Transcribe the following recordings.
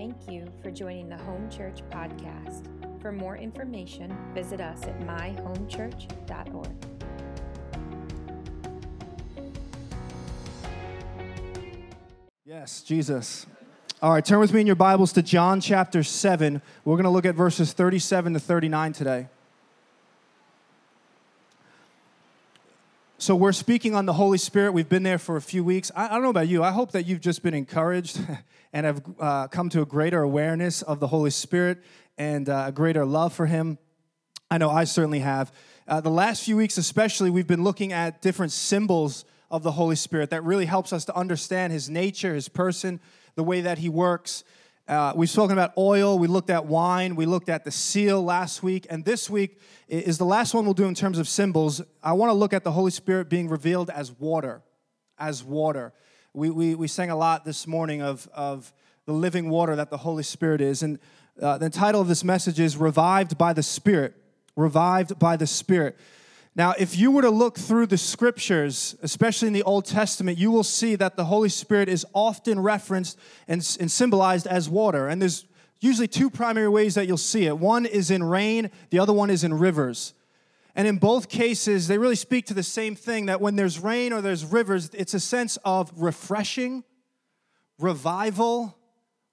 Thank you for joining the Home Church Podcast. For more information, visit us at myhomechurch.org. Yes, Jesus. All right, turn with me in your Bibles to John chapter 7. We're going to look at verses 37 to 39 today. So we're speaking on the Holy Spirit. We've been there for a few weeks. I don't know about you. I hope that you've just been encouraged and have come to a greater awareness of the Holy Spirit and a greater love for Him. I know I certainly have. The last few weeks especially, we've been looking at different symbols of the Holy Spirit that really helps us to understand His nature, His person, the way that He works. We've spoken about oil, we looked at wine, we looked at the seal last week, and this week is the last one we'll do in terms of symbols. I want to look at the Holy Spirit being revealed as water, as water. We sang a lot this morning of the living water that the Holy Spirit is, and the title of this message is Revived by the Spirit, Revived by the Spirit. Now, if you were to look through the Scriptures, especially in the Old Testament, you will see that the Holy Spirit is often referenced and symbolized as water. And there's usually two primary ways that you'll see it. One is in rain. The other one is in rivers. And in both cases, they really speak to the same thing, that when there's rain or there's rivers, it's a sense of refreshing, revival,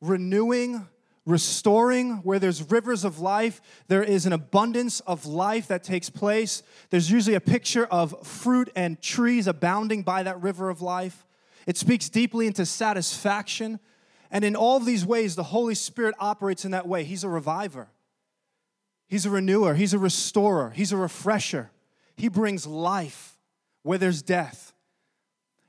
renewing, restoring. Where there's rivers of life, there is an abundance of life that takes place. There's usually a picture of fruit and trees abounding by that river of life. It speaks deeply into satisfaction. And in all of these ways, the Holy Spirit operates in that way. He's a reviver. He's a renewer. He's a restorer. He's a refresher. He brings life where there's death.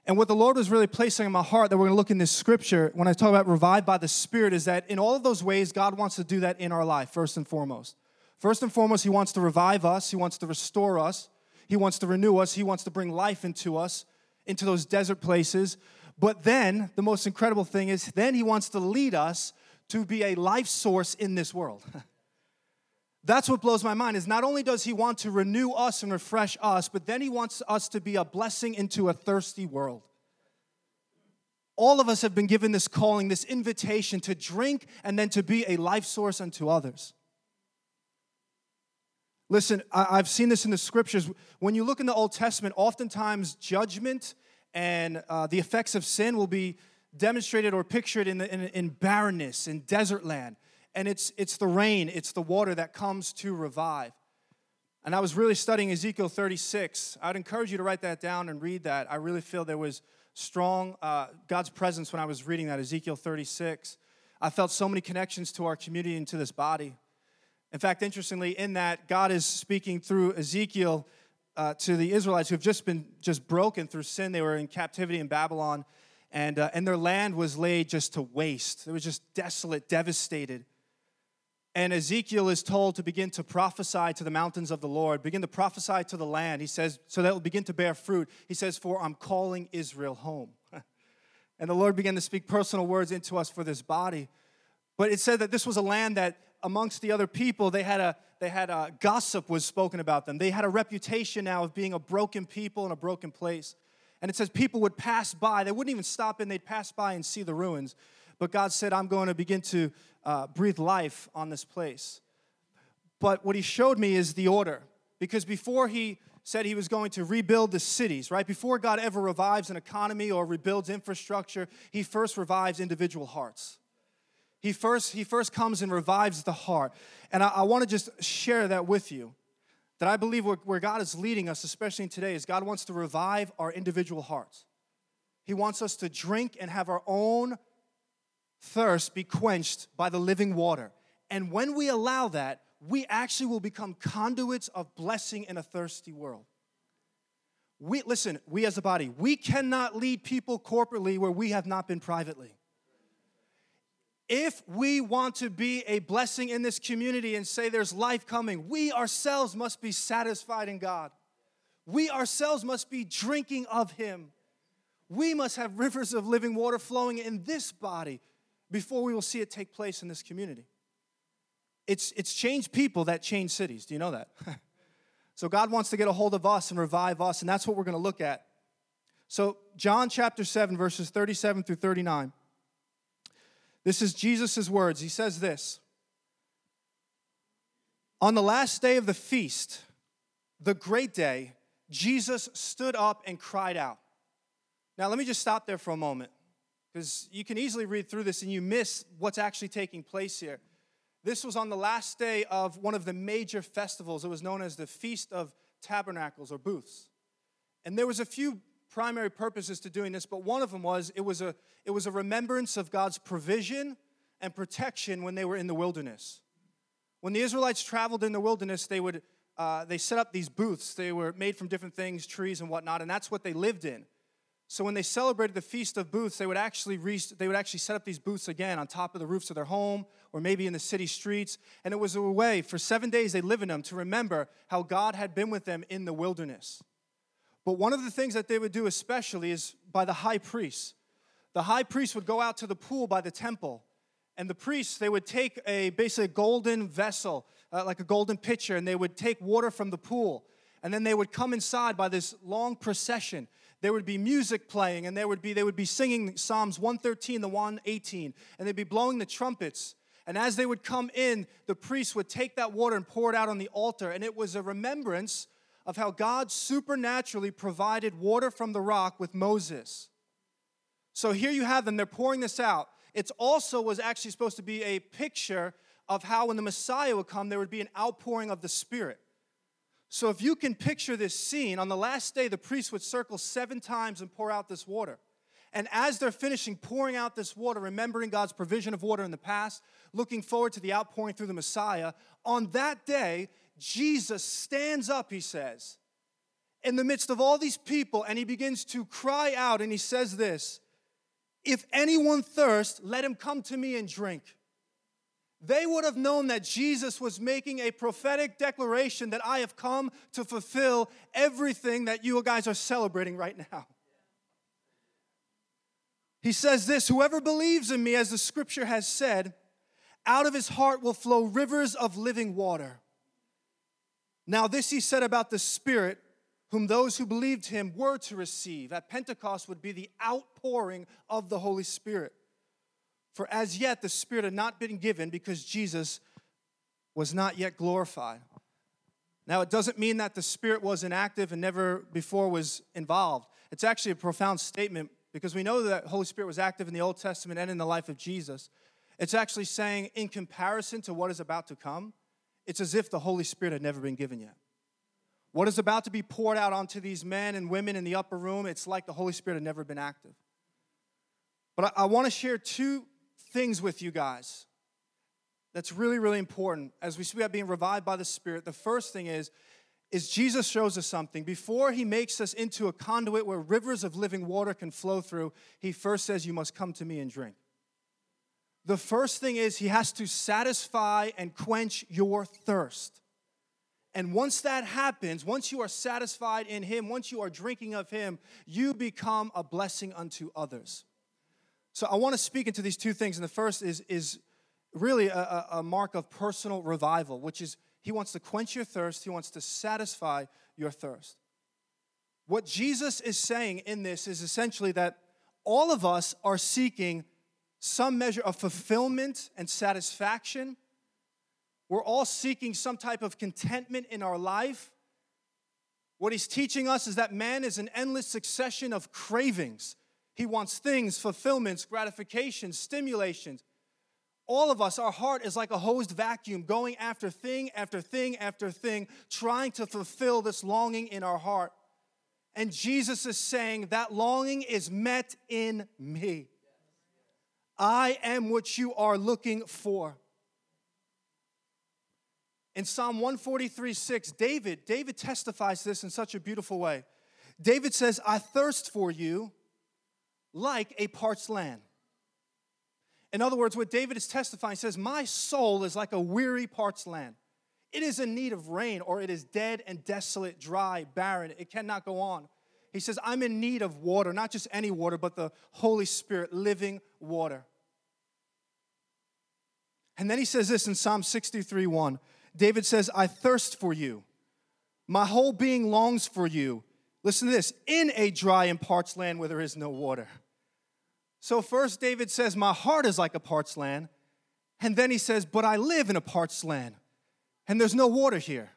And what the Lord was really placing in my heart that we're going to look in this scripture when I talk about revived by the Spirit is that in all of those ways, God wants to do that in our life, first and foremost. First and foremost, He wants to revive us. He wants to restore us. He wants to renew us. He wants to bring life into us, into those desert places. But then, the most incredible thing is, then He wants to lead us to be a life source in this world. That's what blows my mind, is not only does He want to renew us and refresh us, but then He wants us to be a blessing into a thirsty world. All of us have been given this calling, this invitation to drink and then to be a life source unto others. Listen, I've seen this in the Scriptures. When you look in the Old Testament, oftentimes judgment and the effects of sin will be demonstrated or pictured in barrenness, in desert land. And it's the rain, it's the water that comes to revive. And I was really studying Ezekiel 36. I'd encourage you to write that down and read that. I really feel there was strong God's presence when I was reading that, Ezekiel 36. I felt so many connections to our community and to this body. In fact, interestingly, in that, God is speaking through Ezekiel to the Israelites who have just been broken through sin. They were in captivity in Babylon, and their land was laid just to waste. It was just desolate, devastated. And Ezekiel is told to begin to prophesy to the mountains of the Lord, begin to prophesy to the land. He says, so that it will begin to bear fruit. He says, for I'm calling Israel home. And the Lord began to speak personal words into us for this body. But it said that this was a land that amongst the other people, they had a gossip was spoken about them. They had a reputation now of being a broken people in a broken place. And it says people would pass by. They wouldn't even stop in. They'd pass by and see the ruins. But God said, I'm going to begin to breathe life on this place. But what He showed me is the order. Because before He said He was going to rebuild the cities, right? Before God ever revives an economy or rebuilds infrastructure, He first revives individual hearts. He first comes and revives the heart. And I want to just share that with you, that I believe where God is leading us, especially in today, is God wants to revive our individual hearts. He wants us to drink and have our own thirst be quenched by the living water. And when we allow that, we actually will become conduits of blessing in a thirsty world. We as a body, we cannot lead people corporately where we have not been privately. If we want to be a blessing in this community and say there's life coming, we ourselves must be satisfied in God. We ourselves must be drinking of Him. We must have rivers of living water flowing in this body before we will see it take place in this community. It's changed people that change cities. Do you know that? So God wants to get a hold of us and revive us, and that's what we're going to look at. So John chapter 7, verses 37 through 39. This is Jesus' words. He says this. On the last day of the feast, the great day, Jesus stood up and cried out. Now, let me just stop there for a moment, because you can easily read through this and you miss what's actually taking place here. This was on the last day of one of the major festivals. It was known as the Feast of Tabernacles or Booths. And there was a few primary purposes to doing this, but one of them was it was a remembrance of God's provision and protection when they were in the wilderness. When the Israelites traveled in the wilderness, they set up these booths. They were made from different things, trees and whatnot, and that's what they lived in. So when they celebrated the Feast of Booths, they would actually set up these booths again on top of the roofs of their home or maybe in the city streets. And it was a way for 7 days they lived in them to remember how God had been with them in the wilderness. But one of the things that they would do especially is by the high priest. The high priest would go out to the pool by the temple. And the priests, they would take basically a golden vessel, like a golden pitcher, and they would take water from the pool. And then they would come inside by this long procession. There would be music playing, and they would be singing Psalms 113 to 118, and they'd be blowing the trumpets. And as they would come in, the priests would take that water and pour it out on the altar, and it was a remembrance of how God supernaturally provided water from the rock with Moses. So here you have them, they're pouring this out. It also was actually supposed to be a picture of how when the Messiah would come, there would be an outpouring of the Spirit. So if you can picture this scene, on the last day, the priest would circle 7 times and pour out this water. And as they're finishing pouring out this water, remembering God's provision of water in the past, looking forward to the outpouring through the Messiah, on that day, Jesus stands up, he says, in the midst of all these people, and he begins to cry out, and he says this, "If anyone thirsts, let him come to me and drink." They would have known that Jesus was making a prophetic declaration that I have come to fulfill everything that you guys are celebrating right now. He says this, "Whoever believes in me, as the scripture has said, out of his heart will flow rivers of living water." Now this he said about the Spirit, whom those who believed him were to receive. At Pentecost would be the outpouring of the Holy Spirit. For as yet the Spirit had not been given because Jesus was not yet glorified. Now it doesn't mean that the Spirit was inactive and never before was involved. It's actually a profound statement because we know that the Holy Spirit was active in the Old Testament and in the life of Jesus. It's actually saying in comparison to what is about to come, it's as if the Holy Spirit had never been given yet. What is about to be poured out onto these men and women in the upper room, it's like the Holy Spirit had never been active. But I want to share 2 things with you guys that's really, really important as we speak about being revived by the Spirit. The first thing is Jesus shows us something. Before he makes us into a conduit where rivers of living water can flow through, he first says, "You must come to me and drink." The first thing is he has to satisfy and quench your thirst. And once that happens, once you are satisfied in him, once you are drinking of him, you become a blessing unto others. So I want to speak into these 2 things, and the first is really a mark of personal revival, which is he wants to quench your thirst, he wants to satisfy your thirst. What Jesus is saying in this is essentially that all of us are seeking some measure of fulfillment and satisfaction. We're all seeking some type of contentment in our life. What he's teaching us is that man is an endless succession of cravings. He wants things, fulfillments, gratifications, stimulations. All of us, our heart is like a hosed vacuum going after thing after thing after thing, trying to fulfill this longing in our heart. And Jesus is saying that longing is met in me. I am what you are looking for. In Psalm 143:6, David testifies this in such a beautiful way. David says, "I thirst for you like a parched land." In other words, what David is testifying, he says, my soul is like a weary parched land. It is in need of rain, or it is dead and desolate, dry, barren. It cannot go on. He says, I'm in need of water, not just any water, but the Holy Spirit, living water. And then he says this in Psalm 63:1. David says, I thirst for you. My whole being longs for you. Listen to this, in a dry and parched land where there is no water. So first David says, my heart is like a parched land. And then he says, but I live in a parched land, and there's no water here.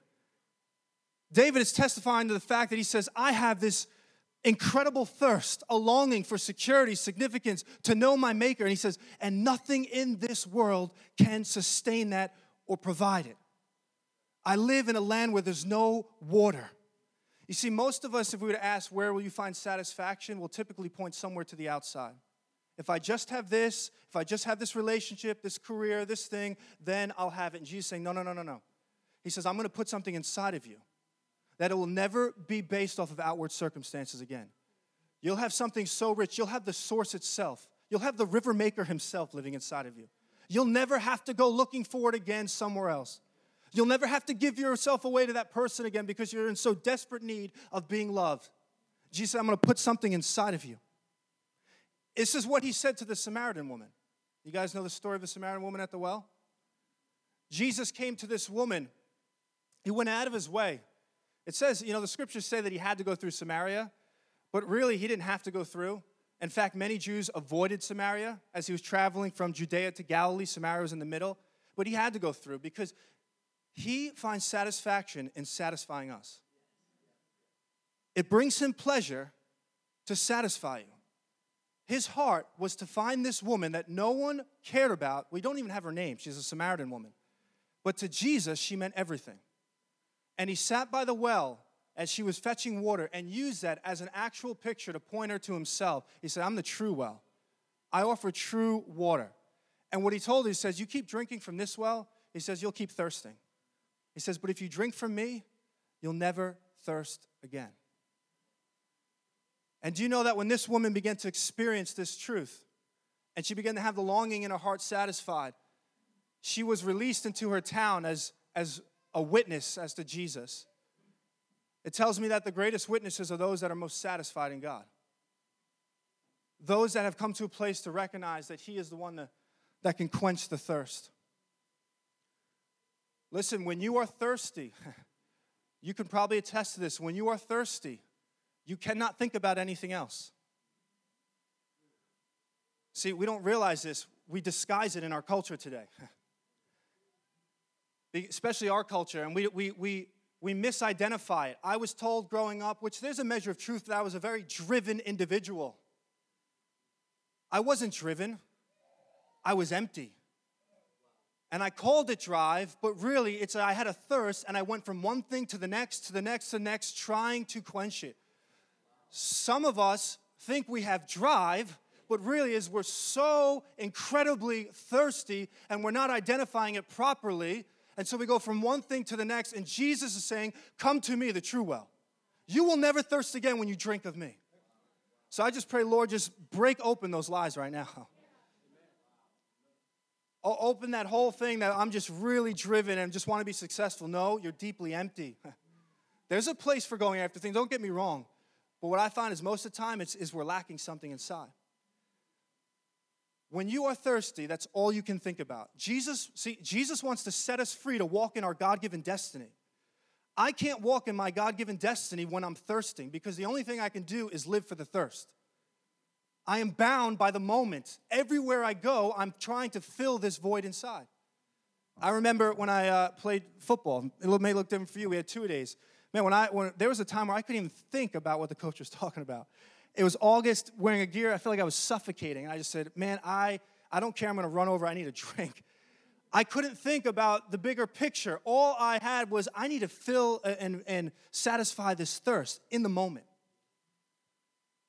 David is testifying to the fact that he says, I have this incredible thirst, a longing for security, significance, to know my Maker. And he says, and nothing in this world can sustain that or provide it. I live in a land where there's no water. You see, most of us, if we were to ask, where will you find satisfaction, will typically point somewhere to the outside. If I just have this, if I just have this relationship, this career, this thing, then I'll have it. And Jesus is saying, no. He says, I'm going to put something inside of you that it will never be based off of outward circumstances again. You'll have something so rich, you'll have the source itself. You'll have the river maker himself living inside of you. You'll never have to go looking for it again somewhere else. You'll never have to give yourself away to that person again because you're in so desperate need of being loved. Jesus said, I'm going to put something inside of you. This is what he said to the Samaritan woman. You guys know the story of the Samaritan woman at the well? Jesus came to this woman. He went out of his way. It says, the scriptures say that he had to go through Samaria, but really he didn't have to go through. In fact, many Jews avoided Samaria as he was traveling from Judea to Galilee. Samaria was in the middle, but he had to go through because he finds satisfaction in satisfying us. It brings him pleasure to satisfy you. His heart was to find this woman that no one cared about. We don't even have her name. She's a Samaritan woman. But to Jesus, she meant everything. And he sat by the well as she was fetching water and used that as an actual picture to point her to himself. He said, I'm the true well. I offer true water. And what he told her, he says, you keep drinking from this well, he says, you'll keep thirsting. He says, but if you drink from me, you'll never thirst again. And do you know that when this woman began to experience this truth, and she began to have the longing in her heart satisfied, she was released into her town as a witness as to Jesus. It tells me that the greatest witnesses are those that are most satisfied in God. Those that have come to a place to recognize that he is the one that can quench the thirst. Listen, when you are thirsty, you can probably attest to this. When you are thirsty, you cannot think about anything else. See, we don't realize this. We disguise it in our culture today. Especially our culture, and we misidentify it. I was told growing up, which there's a measure of truth, that I was a very driven individual. I wasn't driven. I was empty. And I called it drive, but really I had a thirst, and I went from one thing to the next, to the next, to the next, trying to quench it. Some of us think we have drive, but really is we're so incredibly thirsty, and we're not identifying it properly, and so we go from one thing to the next, and Jesus is saying, come to me, the true well. You will never thirst again when you drink of me. So I just pray, Lord, just break open those lies right now. Open that whole thing that I'm just really driven and just want to be successful. No, you're deeply empty. There's a place for going after things. Don't get me wrong. But what I find is most of the time is we're lacking something inside. When you are thirsty, that's all you can think about. Jesus wants to set us free to walk in our God-given destiny. I can't walk in my God-given destiny when I'm thirsting because the only thing I can do is live for the thirst. I am bound by the moment. Everywhere I go, I'm trying to fill this void inside. I remember when I played football. It may look different for you. We had two-a-days. Man, when there was a time where I couldn't even think about what the coach was talking about. It was August, wearing a gear. I felt like I was suffocating. And I just said, man, I don't care. I'm going to run over. I need a drink. I couldn't think about the bigger picture. All I had was I need to fill and satisfy this thirst in the moment.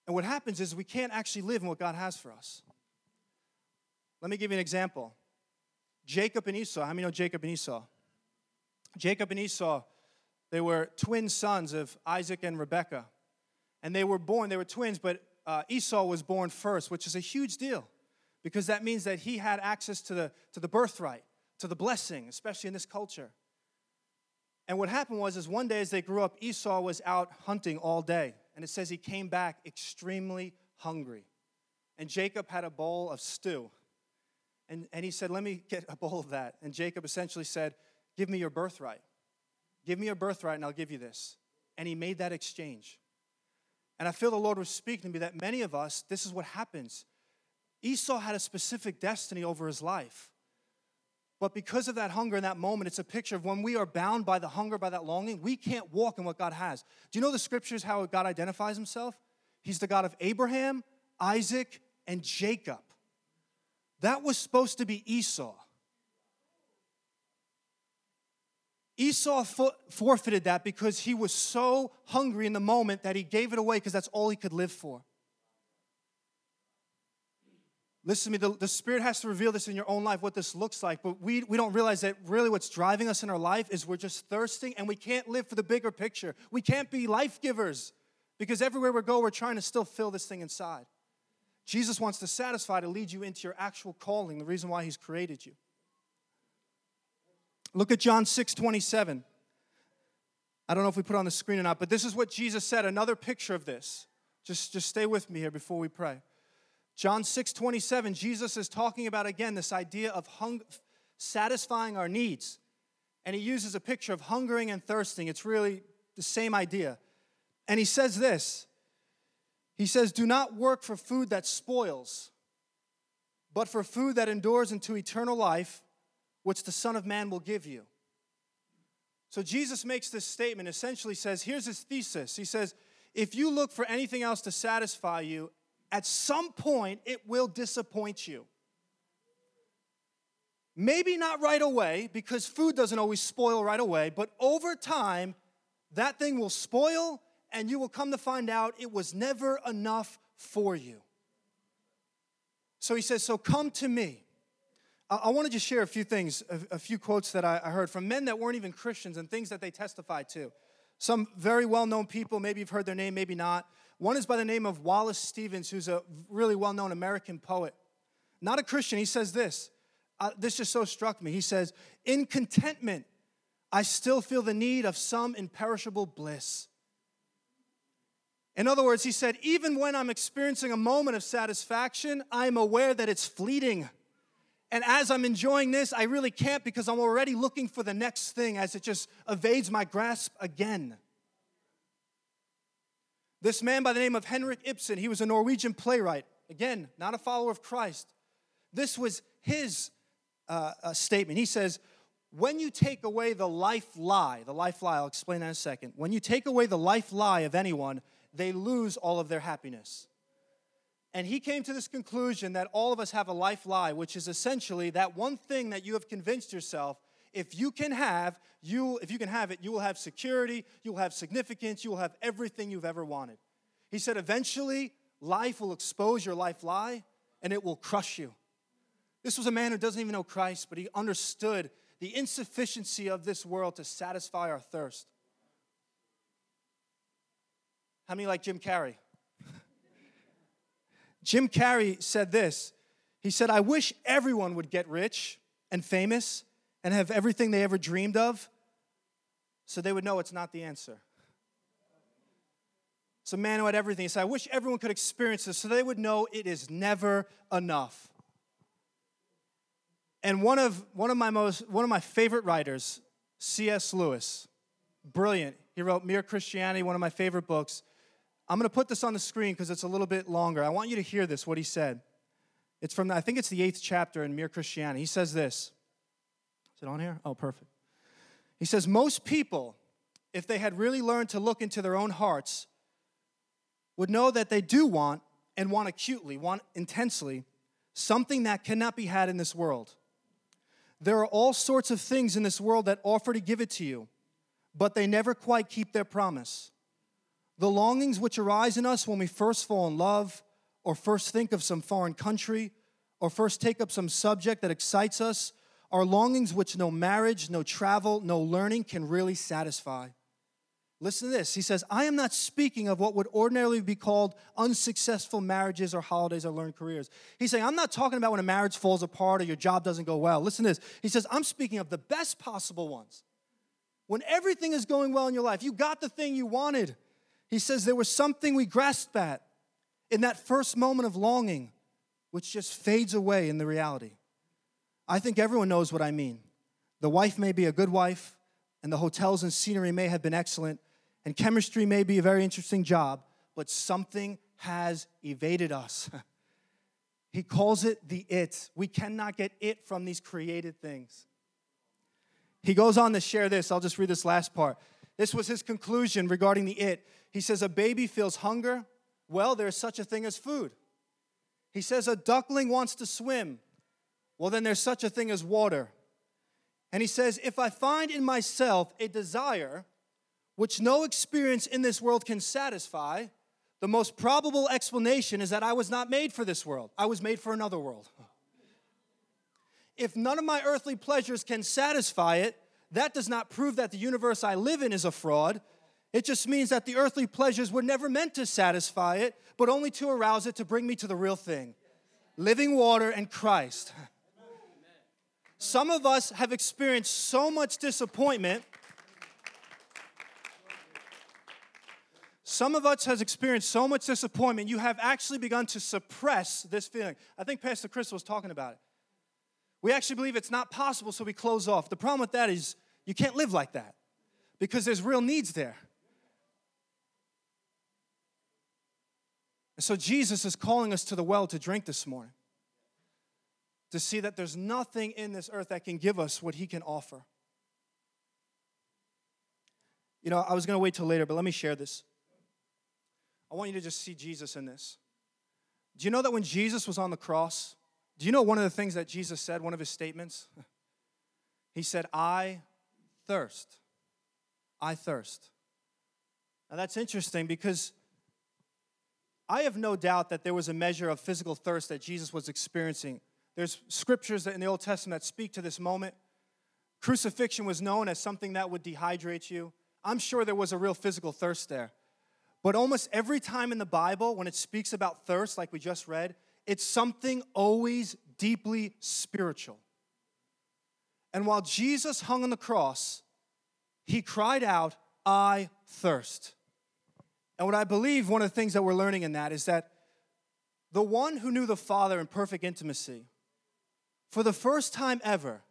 And what happens is we can't actually live in what God has for us. Let me give you an example. Jacob and Esau. How many know Jacob and Esau? Jacob and Esau, they were twin sons of Isaac and Rebekah. And they were twins, but Esau was born first, which is a huge deal because that means that he had access to the birthright, to the blessing, especially in this culture. And what happened was one day as they grew up, Esau was out hunting all day. And it says he came back extremely hungry. And Jacob had a bowl of stew. And he said, let me get a bowl of that. And Jacob essentially said, give me your birthright. Give me your birthright and I'll give you this. And he made that exchange. And I feel the Lord was speaking to me that many of us, this is what happens. Esau had a specific destiny over his life. But because of that hunger in that moment, it's a picture of when we are bound by the hunger, by that longing, we can't walk in what God has. Do you know the scriptures, how God identifies himself? He's the God of Abraham, Isaac, and Jacob. That was supposed to be Esau. Esau forfeited that because he was so hungry in the moment that he gave it away because that's all he could live for. Listen to me, the Spirit has to reveal this in your own life, what this looks like. But we don't realize that really what's driving us in our life is we're just thirsting and we can't live for the bigger picture. We can't be life givers because everywhere we go, we're trying to still fill this thing inside. Jesus wants to satisfy, to lead you into your actual calling, the reason why he's created you. Look at John 6:27. I don't know if we put it on the screen or not, but this is what Jesus said, another picture of this. Just stay with me here before we pray. John 6:27, Jesus is talking about, again, this idea of satisfying our needs. And he uses a picture of hungering and thirsting. It's really the same idea. And he says this. He says, do not work for food that spoils, but for food that endures into eternal life, which the Son of Man will give you. So Jesus makes this statement, essentially says, here's his thesis. He says, if you look for anything else to satisfy you, at some point, it will disappoint you. Maybe not right away, because food doesn't always spoil right away, but over time, that thing will spoil, and you will come to find out it was never enough for you. So he says, so come to me. I want to just share a few things, a few quotes that I heard from men that weren't even Christians and things that they testified to. Some very well-known people, maybe you've heard their name, maybe not. One is by the name of Wallace Stevens, who's a really well-known American poet. Not a Christian. He says this. This just so struck me. He says, in contentment, I still feel the need of some imperishable bliss. In other words, he said, even when I'm experiencing a moment of satisfaction, I'm aware that it's fleeting. And as I'm enjoying this, I really can't because I'm already looking for the next thing as it just evades my grasp again. This man by the name of Henrik Ibsen, he was a Norwegian playwright. Again, not a follower of Christ. This was his statement. He says, when you take away the life lie, I'll explain that in a second. When you take away the life lie of anyone, they lose all of their happiness. And he came to this conclusion that all of us have a life lie, which is essentially that one thing that you have convinced yourself, if you can have it, you will have security, you will have significance, you will have everything you've ever wanted. He said, eventually, life will expose your life lie, and it will crush you. This was a man who doesn't even know Christ, but he understood the insufficiency of this world to satisfy our thirst. How many like Jim Carrey? Jim Carrey said this. He said, I wish everyone would get rich and famous and have everything they ever dreamed of, so they would know it's not the answer. It's a man who had everything. He said, I wish everyone could experience this, so they would know it is never enough. And one of my favorite writers, C.S. Lewis, brilliant. He wrote Mere Christianity, one of my favorite books. I'm going to put this on the screen because it's a little bit longer. I want you to hear this, what he said. It's from, I think it's the 8th chapter in Mere Christianity. He says this. Is it on here? Oh, perfect. He says, most people, if they had really learned to look into their own hearts, would know that they do want, and want acutely, want intensely, something that cannot be had in this world. There are all sorts of things in this world that offer to give it to you, but they never quite keep their promise. The longings which arise in us when we first fall in love, or first think of some foreign country, or first take up some subject that excites us, are longings which no marriage, no travel, no learning can really satisfy. Listen to this. He says, I am not speaking of what would ordinarily be called unsuccessful marriages or holidays or learned careers. He's saying, I'm not talking about when a marriage falls apart or your job doesn't go well. Listen to this. He says, I'm speaking of the best possible ones. When everything is going well in your life, you got the thing you wanted. He says there was something we grasped at in that first moment of longing, which just fades away in the reality. I think everyone knows what I mean. The wife may be a good wife, and the hotels and scenery may have been excellent, and chemistry may be a very interesting job, but something has evaded us. He calls it the it. We cannot get it from these created things. He goes on to share this. I'll just read this last part. This was his conclusion regarding the it. He says, a baby feels hunger. Well, there's such a thing as food. He says, a duckling wants to swim. Well, then there's such a thing as water. And he says, if I find in myself a desire which no experience in this world can satisfy, the most probable explanation is that I was not made for this world. I was made for another world. If none of my earthly pleasures can satisfy it, that does not prove that the universe I live in is a fraud. It just means that the earthly pleasures were never meant to satisfy it, but only to arouse it to bring me to the real thing, living water and Christ. Some of us have experienced so much disappointment. Some of us has experienced so much disappointment, you have actually begun to suppress this feeling. I think Pastor Chris was talking about it. We actually believe it's not possible, so we close off. The problem with that is you can't live like that because there's real needs there. And so Jesus is calling us to the well to drink this morning, to see that there's nothing in this earth that can give us what he can offer. You know, I was going to wait till later, but let me share this. I want you to just see Jesus in this. Do you know that when Jesus was on the cross, do you know one of the things that Jesus said, one of his statements? He said, I thirst. I thirst. Now that's interesting because I have no doubt that there was a measure of physical thirst that Jesus was experiencing. There's scriptures in the Old Testament that speak to this moment. Crucifixion was known as something that would dehydrate you. I'm sure there was a real physical thirst there. But almost every time in the Bible when it speaks about thirst, like we just read, it's something always deeply spiritual. And while Jesus hung on the cross, he cried out, I thirst. And what I believe one of the things that we're learning in that is that the one who knew the Father in perfect intimacy, for the first time ever,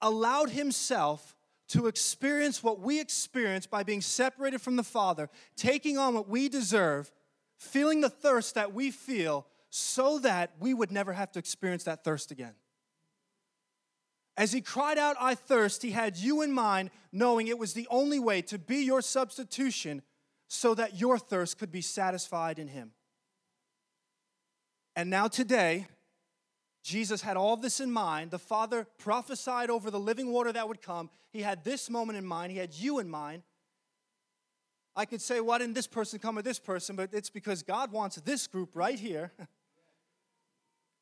allowed himself to experience what we experience by being separated from the Father, taking on what we deserve, feeling the thirst that we feel, so that we would never have to experience that thirst again. As he cried out, I thirst, he had you in mind, knowing it was the only way to be your substitution so that your thirst could be satisfied in him. And now today, Jesus had all this in mind. The Father prophesied over the living water that would come. He had this moment in mind. He had you in mind. I could say, why didn't this person come or this person? But it's because God wants this group right here.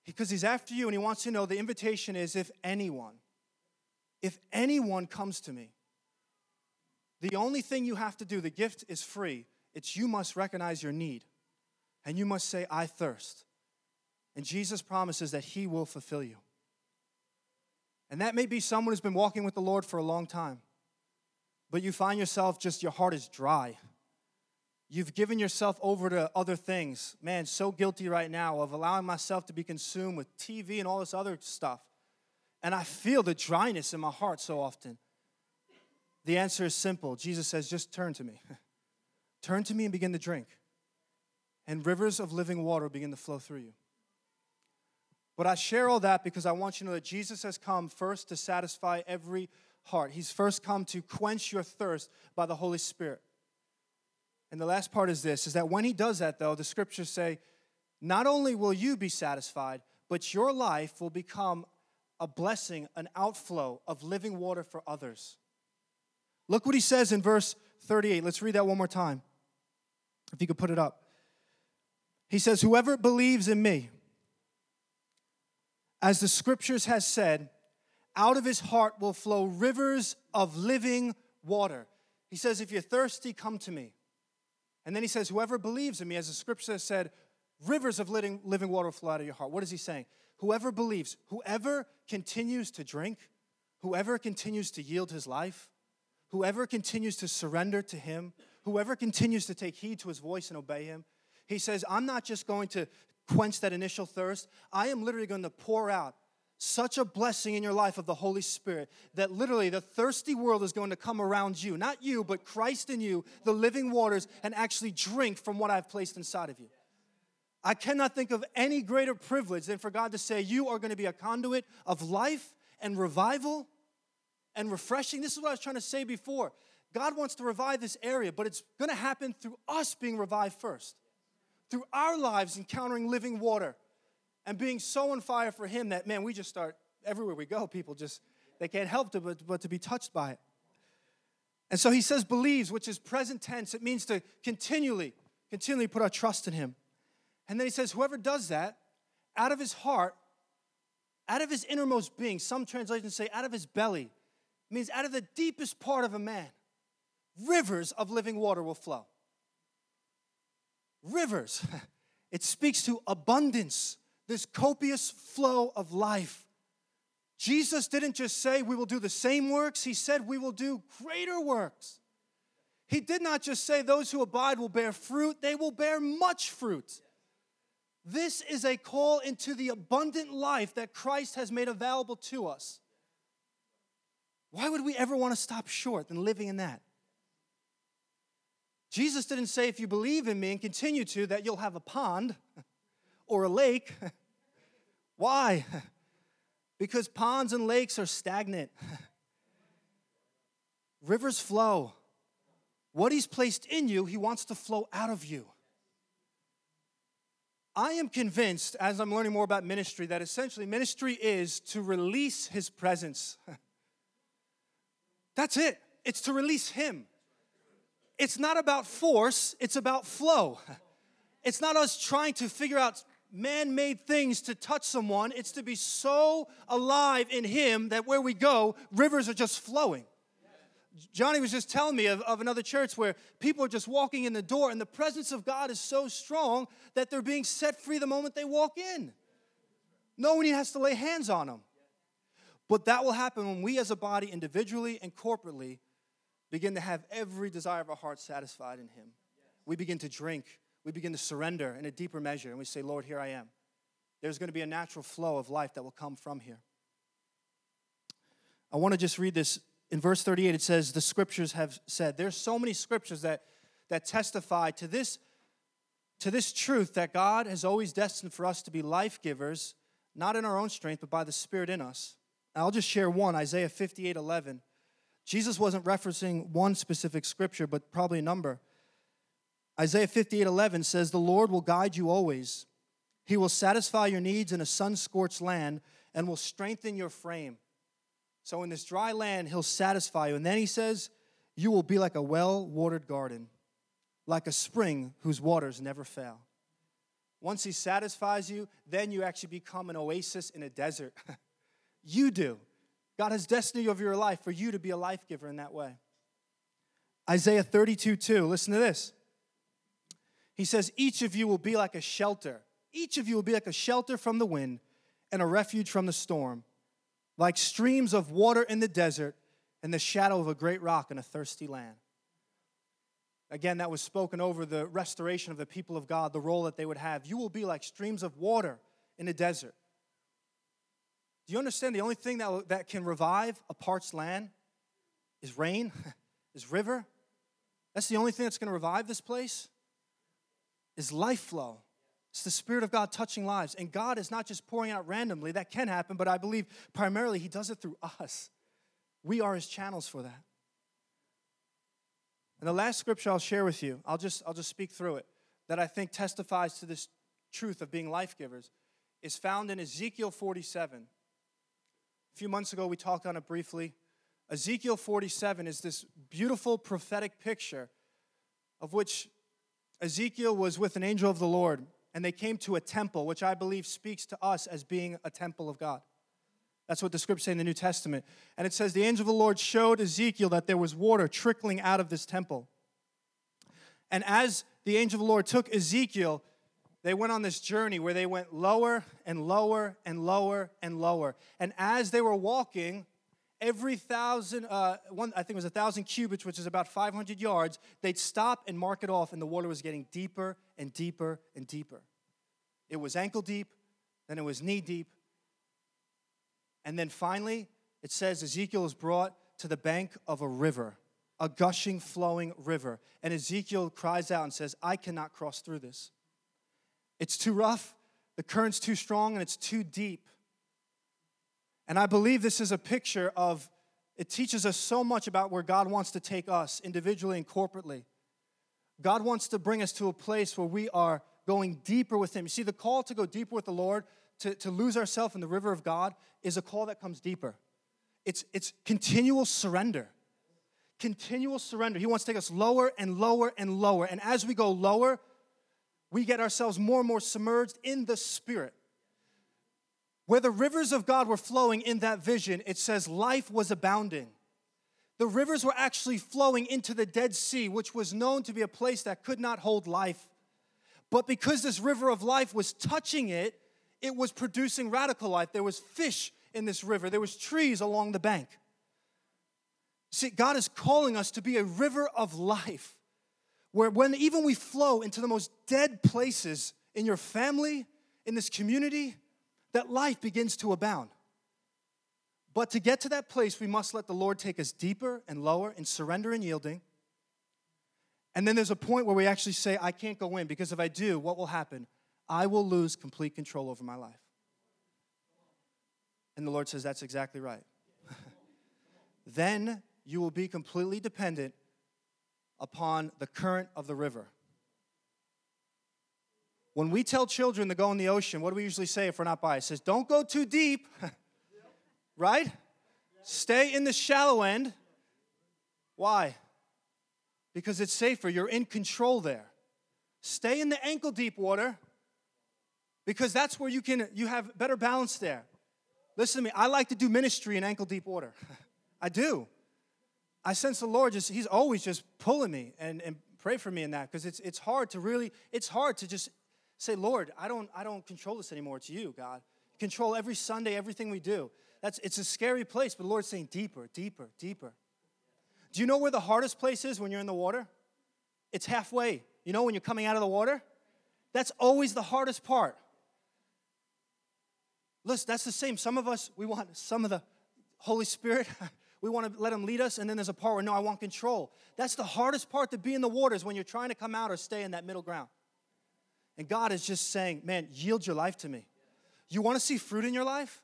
Because he's after you and he wants you to know the invitation is if anyone comes to me, the only thing you have to do, the gift is free. It's you must recognize your need and you must say, I thirst. And Jesus promises that he will fulfill you. And that may be someone who's been walking with the Lord for a long time, but you find yourself just your heart is dry. You've given yourself over to other things. Man, so guilty right now of allowing myself to be consumed with TV and all this other stuff. And I feel the dryness in my heart so often. The answer is simple. Jesus says, just turn to me. Turn to me and begin to drink. And rivers of living water begin to flow through you. But I share all that because I want you to know that Jesus has come first to satisfy every heart. He's first come to quench your thirst by the Holy Spirit. And the last part is this, is that when he does that, though, the scriptures say, not only will you be satisfied, but your life will become a blessing, an outflow of living water for others. Look what he says in verse 38. Let's read that one more time, if you could put it up. He says, whoever believes in me, as the scriptures has said, out of his heart will flow rivers of living water. He says, if you're thirsty, come to me. And then he says, whoever believes in me, as the scripture has said, rivers of living water flow out of your heart. What is he saying? Whoever believes, whoever continues to drink, whoever continues to yield his life, whoever continues to surrender to him, whoever continues to take heed to his voice and obey him, he says, I'm not just going to quench that initial thirst. I am literally going to pour out such a blessing in your life of the Holy Spirit that literally the thirsty world is going to come around you. Not you, but Christ in you, the living waters, and actually drink from what I've placed inside of you. I cannot think of any greater privilege than for God to say, you are going to be a conduit of life and revival and refreshing. This is what I was trying to say before. God wants to revive this area, but it's going to happen through us being revived first, through our lives encountering living water and being so on fire for him that, man, we just start, everywhere we go, people just, they can't help but to be touched by it. And so he says believes, which is present tense. It means to continually put our trust in him. And then he says, whoever does that, out of his heart, out of his innermost being, some translations say out of his belly, means out of the deepest part of a man, rivers of living water will flow. Rivers. It speaks to abundance, this copious flow of life. Jesus didn't just say we will do the same works. He said we will do greater works. He did not just say those who abide will bear fruit. They will bear much fruit. This is a call into the abundant life that Christ has made available to us. Why would we ever want to stop short in living in that? Jesus didn't say if you believe in me and continue to that you'll have a pond or a lake. Why? Because ponds and lakes are stagnant. Rivers flow. What he's placed in you, he wants to flow out of you. I am convinced, as I'm learning more about ministry, that essentially ministry is to release his presence. That's it. It's to release him. It's not about force. It's about flow. It's not us trying to figure out man-made things to touch someone. It's to be so alive in him that where we go, rivers are just flowing. Johnny was just telling me of another church where people are just walking in the door, and the presence of God is so strong that they're being set free the moment they walk in. No one has to lay hands on them. But that will happen when we as a body, individually and corporately, begin to have every desire of our heart satisfied in him. We begin to drink. We begin to surrender in a deeper measure, and we say, Lord, here I am. There's going to be a natural flow of life that will come from here. I want to just read this. In verse 38, it says, the scriptures have said. There's so many scriptures that testify to this truth that God has always destined for us to be life givers, not in our own strength, but by the Spirit in us. And I'll just share one, Isaiah 58:11. Jesus wasn't referencing one specific scripture, but probably a number. Isaiah 58:11 says, the Lord will guide you always. He will satisfy your needs in a sun-scorched land and will strengthen your frame. So in this dry land, he'll satisfy you. And then he says, you will be like a well-watered garden, like a spring whose waters never fail. Once he satisfies you, then you actually become an oasis in a desert. You do. God has destined you of your life for you to be a life giver in that way. Isaiah 32:2, listen to this. He says, each of you will be like a shelter. Each of you will be like a shelter from the wind and a refuge from the storm, like streams of water in the desert and the shadow of a great rock in a thirsty land. Again, that was spoken over the restoration of the people of God, the role that they would have. You will be like streams of water in the desert. Do you understand the only thing that can revive a parched land is rain, is river? That's the only thing that's going to revive this place is life flow. It's the Spirit of God touching lives. And God is not just pouring out randomly. That can happen, but I believe primarily he does it through us. We are his channels for that. And the last scripture I'll share with you, I'll just speak through it, that I think testifies to this truth of being life givers, is found in Ezekiel 47. A few months ago, we talked on it briefly. Ezekiel 47 is this beautiful prophetic picture of which Ezekiel was with an angel of the Lord, and they came to a temple, which I believe speaks to us as being a temple of God. That's what the scriptures say in the New Testament. And it says, the angel of the Lord showed Ezekiel that there was water trickling out of this temple. And as the angel of the Lord took Ezekiel, they went on this journey where they went lower and lower and lower and lower. And as they were walking, every 1,000 cubits, which is about 500 yards, they'd stop and mark it off, and the water was getting deeper and deeper and deeper. It was ankle deep, then it was knee deep. And then finally, it says Ezekiel is brought to the bank of a river, a gushing, flowing river. And Ezekiel cries out and says, I cannot cross through this. It's too rough, the current's too strong, and it's too deep. And I believe this is a picture of, it teaches us so much about where God wants to take us individually and corporately. God wants to bring us to a place where we are going deeper with him. You see, the call to go deeper with the Lord, to lose ourselves in the river of God, is a call that comes deeper. It's continual surrender. Continual surrender. He wants to take us lower and lower and lower. And as we go lower, we get ourselves more and more submerged in the Spirit. Where the rivers of God were flowing in that vision, it says life was abounding. The rivers were actually flowing into the Dead Sea, which was known to be a place that could not hold life. But because this river of life was touching it, it was producing radical life. There was fish in this river. There was trees along the bank. See, God is calling us to be a river of life, where when even we flow into the most dead places in your family, in this community, that life begins to abound. But to get to that place, we must let the Lord take us deeper and lower in surrender and yielding. And then there's a point where we actually say, I can't go in, because if I do, what will happen? I will lose complete control over my life. And the Lord says, that's exactly right. Then you will be completely dependent upon the current of the river. When we tell children to go in the ocean, what do we usually say if we're not biased? It says, don't go too deep, right? Stay in the shallow end. Why? Because it's safer. You're in control there. Stay in the ankle deep water, because that's where you have better balance there. Listen to me. I like to do ministry in ankle deep water. I do. I sense the Lord he's always just pulling me, and pray for me in that, because it's hard to just say, Lord, I don't control this anymore. It's you, God. Control every Sunday, everything we do. It's a scary place, but the Lord's saying deeper, deeper, deeper. Do you know where the hardest place is when you're in the water? It's halfway. You know, when you're coming out of the water? That's always the hardest part. Listen, that's the same. Some of us, we want some of the Holy Spirit. We want to let him lead us, and then there's a part where, no, I want control. That's the hardest part to be in the water, is when you're trying to come out or stay in that middle ground. And God is just saying, man, yield your life to me. You want to see fruit in your life?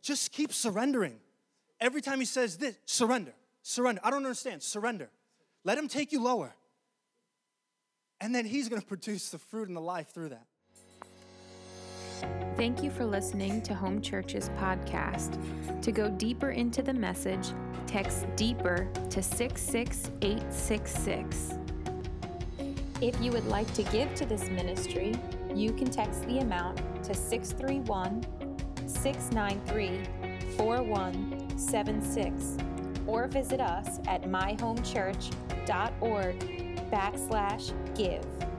Just keep surrendering. Every time he says this, surrender. Surrender. I don't understand. Surrender. Let him take you lower. And then he's going to produce the fruit and the life through that. Thank you for listening to Home Church's podcast. To go deeper into the message, text DEEPER to 66866. If you would like to give to this ministry, you can text the amount to 631-693-4176. Or visit us at myhomechurch.org/give.